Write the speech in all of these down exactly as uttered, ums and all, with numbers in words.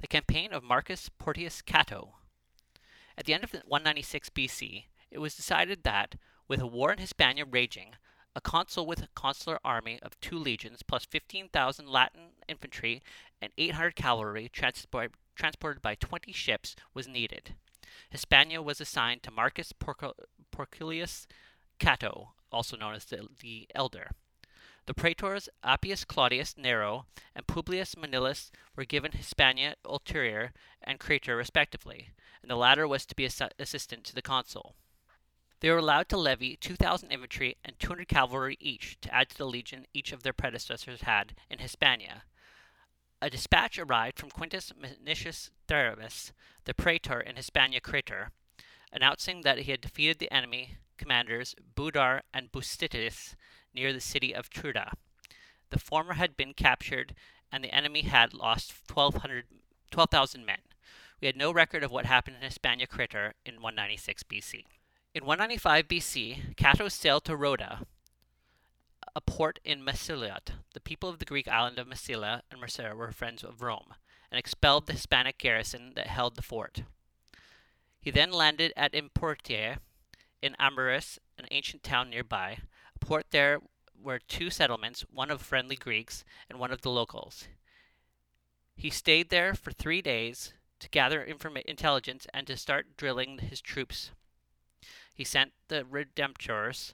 the campaign of Marcus Porcius Cato. At the end of one ninety-six B C, it was decided that, with a war in Hispania raging, a consul with a consular army of two legions plus fifteen thousand Latin infantry and eight hundred cavalry transport, transported by twenty ships was needed. Hispania was assigned to Marcus Porcius Cato, also known as the, the Elder. The praetors Appius Claudius Nero and Publius Manlius were given Hispania, Ulterior, and Crater respectively, and the latter was to be ass- assistant to the consul. They were allowed to levy two thousand infantry and two hundred cavalry each to add to the legion each of their predecessors had in Hispania. A dispatch arrived from Quintus Minitius Thermus, the praetor in Hispania Crater, announcing that he had defeated the enemy commanders Budar and Bustitius near the city of Truda. The former had been captured, and the enemy had lost twelve thousand men. We had no record of what happened in Hispania Crater in one ninety-six B C. In one ninety-five B C, Cato sailed to Rhoda, a port in Massiliot. The people of the Greek island of Massalia and Mercera were friends of Rome, and expelled the Hispanic garrison that held the fort. He then landed at Emporiae in Amaris, an ancient town nearby. A port there were two settlements, one of friendly Greeks and one of the locals. He stayed there for three days to gather informa- intelligence and to start drilling his troops. He sent the redemptors,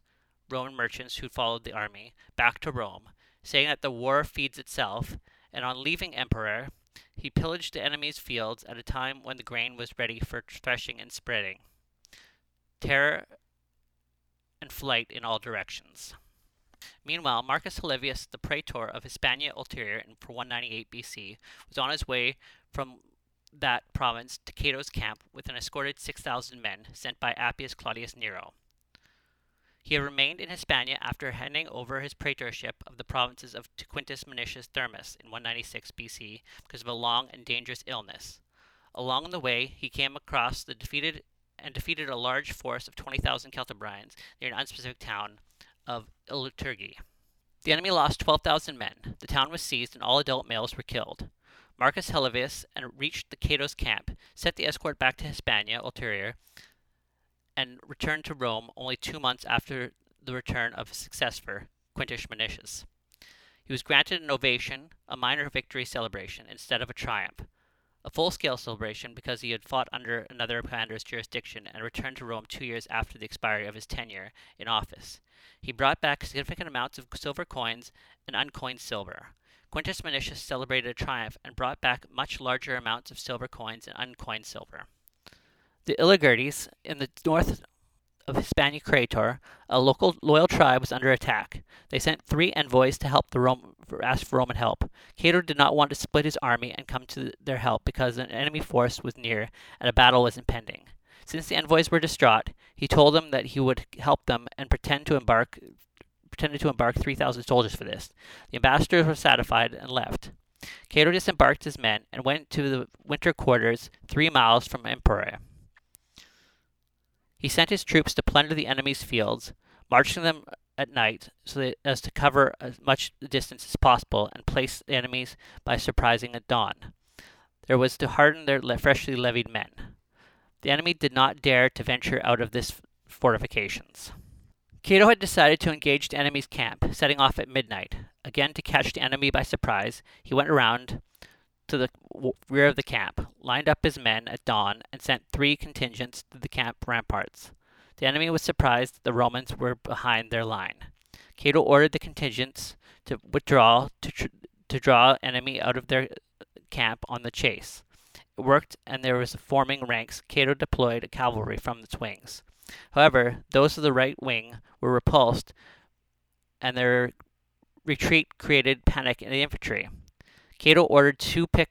Roman merchants who followed the army, back to Rome, saying that the war feeds itself, and on leaving Emperor, he pillaged the enemy's fields at a time when the grain was ready for threshing and spreading. Terror and flight in all directions. Meanwhile, Marcus Helvius, the praetor of Hispania Ulterior for one ninety-eight B C, was on his way from that province to Cato's camp with an escorted six thousand men sent by Appius Claudius Nero. He had remained in Hispania after handing over his praetorship of the provinces of to Quintus Minutius Thermus in one ninety-six B C because of a long and dangerous illness. Along the way, he came across the defeated and defeated a large force of twenty thousand Celtiberians near an unspecific town of Iluturgi. The enemy lost twelve thousand men. The town was seized and all adult males were killed. Marcus Helvius and reached the Cato's camp, sent the escort back to Hispania Ulterior, and returned to Rome only two months after the return of his successor, Quintus Manitius. He was granted an ovation, a minor victory celebration, instead of a triumph, a full-scale celebration because he had fought under another commander's jurisdiction and returned to Rome two years after the expiry of his tenure in office. He brought back significant amounts of silver coins and uncoined silver. Quintus Manitius celebrated a triumph and brought back much larger amounts of silver coins and uncoined silver. The Iligertes, in the north of Hispania Crater, a local loyal tribe, was under attack. They sent three envoys to help the Rome, ask for Roman help. Cato did not want to split his army and come to their help because an enemy force was near and a battle was impending. Since the envoys were distraught, he told them that he would help them and pretend to embark pretended to embark three thousand soldiers for this. The ambassadors were satisfied and left. Cato disembarked his men and went to the winter quarters three miles from Emporia. He sent his troops to plunder the enemy's fields, marching them at night so that, as to cover as much distance as possible and place the enemies by surprising at dawn. There was to harden their freshly levied men. The enemy did not dare to venture out of these fortifications. Cato had decided to engage the enemy's camp, setting off at midnight. Again, to catch the enemy by surprise, he went around to the w- rear of the camp, lined up his men at dawn, and sent three contingents to the camp ramparts. The enemy was surprised that the Romans were behind their line. Cato ordered the contingents to withdraw to, tr- to draw enemy out of their camp on the chase. It worked, and there was forming ranks. Cato deployed cavalry from its wings. However, those of the right wing were repulsed, and their retreat created panic in the infantry. Cato ordered two picked,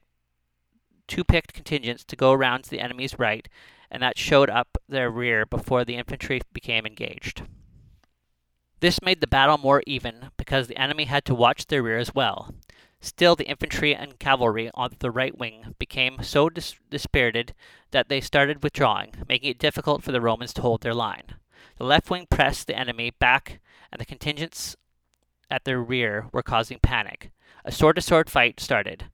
two picked contingents to go around to the enemy's right, and that showed up their rear before the infantry became engaged. This made the battle more even, because the enemy had to watch their rear as well. Still, the infantry and cavalry on the right wing became so dis- dispirited that they started withdrawing, making it difficult for the Romans to hold their line. The left wing pressed the enemy back, and the contingents at their rear were causing panic. A sword-to-sword fight started.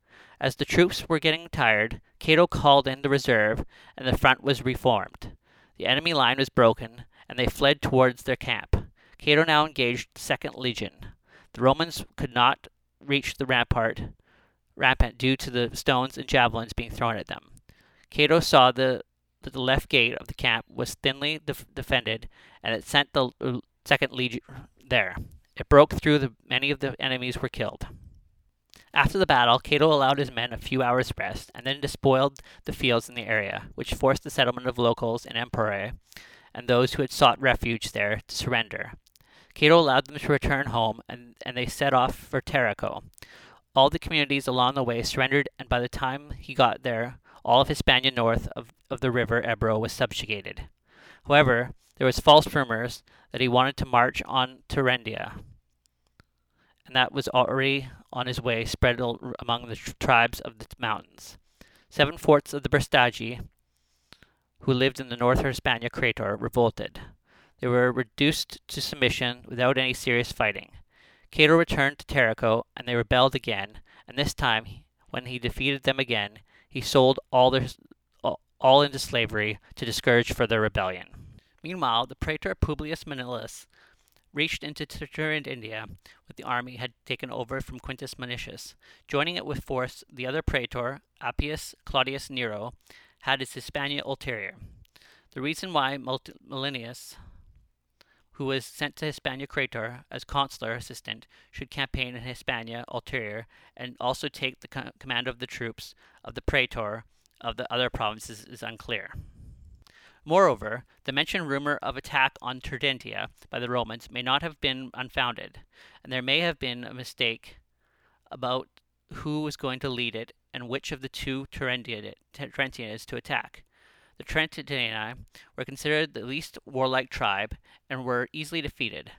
As the troops were getting tired, Cato called in the reserve, and the front was reformed. The enemy line was broken, and they fled towards their camp. Cato now engaged second legion. The Romans could not reach the rampart, rampant due to the stones and javelins being thrown at them. Cato saw the, that the left gate of the camp was thinly def- defended, and it sent the uh, second legion there. It broke through, the many of the enemies were killed. After the battle, Cato allowed his men a few hours' rest, and then despoiled the fields in the area, which forced the settlement of locals in Emporiae and those who had sought refuge there to surrender. Cato allowed them to return home, and, and they set off for Taraco. All the communities along the way surrendered, and by the time he got there, all of Hispania north of, of the river Ebro was subjugated. However, there was false rumors that he wanted to march on Terrendia, and that was already on his way spread among the tribes of the mountains. Seven-fourths of the Brestagi, who lived in the northern Hispania Crator, revolted. They were reduced to submission without any serious fighting. Cato returned to Taraco, and they rebelled again, and this time, when he defeated them again, he sold all, their, all into slavery to discourage further rebellion. Meanwhile, the praetor Publius Manlius reached into Terrendia with the army had taken over from Quintus Manitius. Joining it with force, the other praetor, Appius Claudius Nero, had his Hispania ulterior. The reason why Manlius, who was sent to Hispania Crator as consular assistant, should campaign in Hispania ulterior and also take the com- command of the troops of the praetor of the other provinces is unclear. Moreover, the mentioned rumor of attack on Tridentia by the Romans may not have been unfounded, and there may have been a mistake about who was going to lead it and which of the two Terentians to attack. The Terentiani were considered the least warlike tribe and were easily defeated.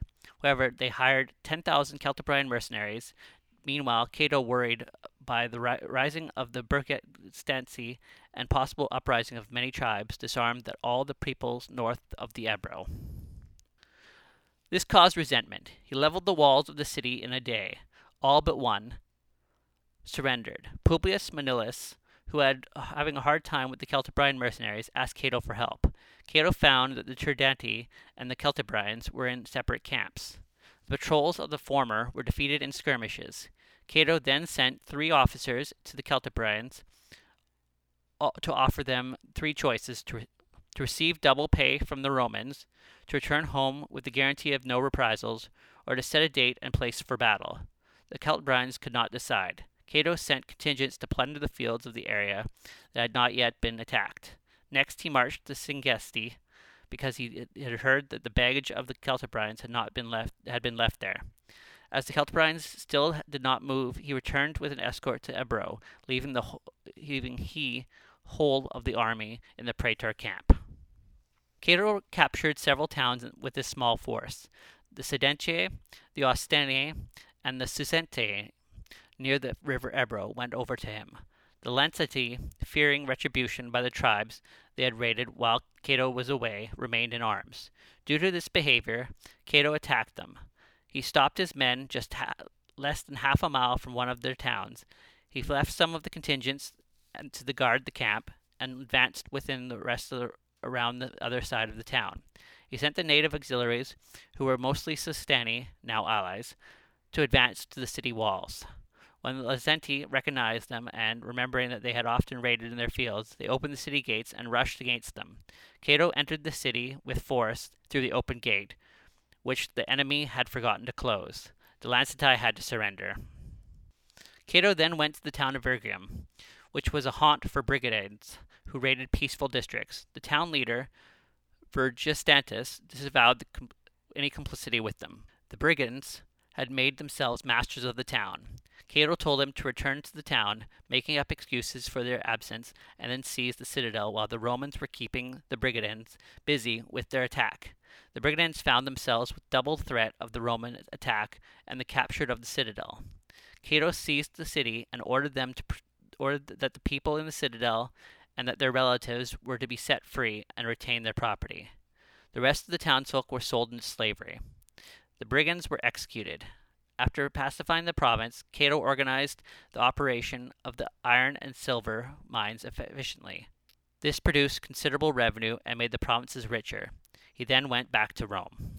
However, they hired ten thousand Celtiberian mercenaries. Meanwhile, Cato worried by the ri- rising of the Bergistani and possible uprising of many tribes disarmed that all the peoples north of the Ebro. This caused resentment. He leveled the walls of the city in a day. All but one surrendered. Publius Manlius, who had having a hard time with the Celtiberian mercenaries, asked Cato for help. Cato found that the Tridenti and the Celtiberians were in separate camps. The patrols of the former were defeated in skirmishes. Cato then sent three officers to the Celtiberians to offer them three choices: to, re- to receive double pay from the Romans, to return home with the guarantee of no reprisals, or to set a date and place for battle. The Celtiberians could not decide. Cato sent contingents to plunder the fields of the area that had not yet been attacked. Next, he marched to Singesti, because he had heard that the baggage of the Celtiberians had not been left had been left there. As the Celtiberians still did not move, he returned with an escort to Ebro, leaving the leaving he whole of the army in the praetor camp. Cato captured several towns with this small force: the Sedentiae, the Osteniae, and the Suessetani near the river Ebro went over to him. The Lacetani, fearing retribution by the tribes they had raided while Cato was away, remained in arms. Due to this behavior, Cato attacked them. He stopped his men just ha- less than half a mile from one of their towns. He left some of the contingents to the guard the camp and advanced within the rest of the, around the other side of the town. He sent the native auxiliaries, who were mostly Sistani, now allies, to advance to the city walls. When the Lacetani recognized them, and remembering that they had often raided in their fields, they opened the city gates and rushed against them. Cato entered the city with force through the open gate, which the enemy had forgotten to close. The Lacetani had to surrender. Cato then went to the town of Vergium, which was a haunt for brigades who raided peaceful districts. The town leader, Bergistanus, disavowed the com- any complicity with them. The brigands had made themselves masters of the town. Cato told them to return to the town, making up excuses for their absence, and then seized the citadel while the Romans were keeping the brigands busy with their attack. The brigands found themselves with double threat of the Roman attack and the capture of the citadel. Cato seized the city and ordered them to pr- ordered that the people in the citadel and that their relatives were to be set free and retain their property. The rest of the townsfolk were sold into slavery. The brigands were executed. After pacifying the province, Cato organized the operation of the iron and silver mines efficiently. This produced considerable revenue and made the provinces richer. He then went back to Rome.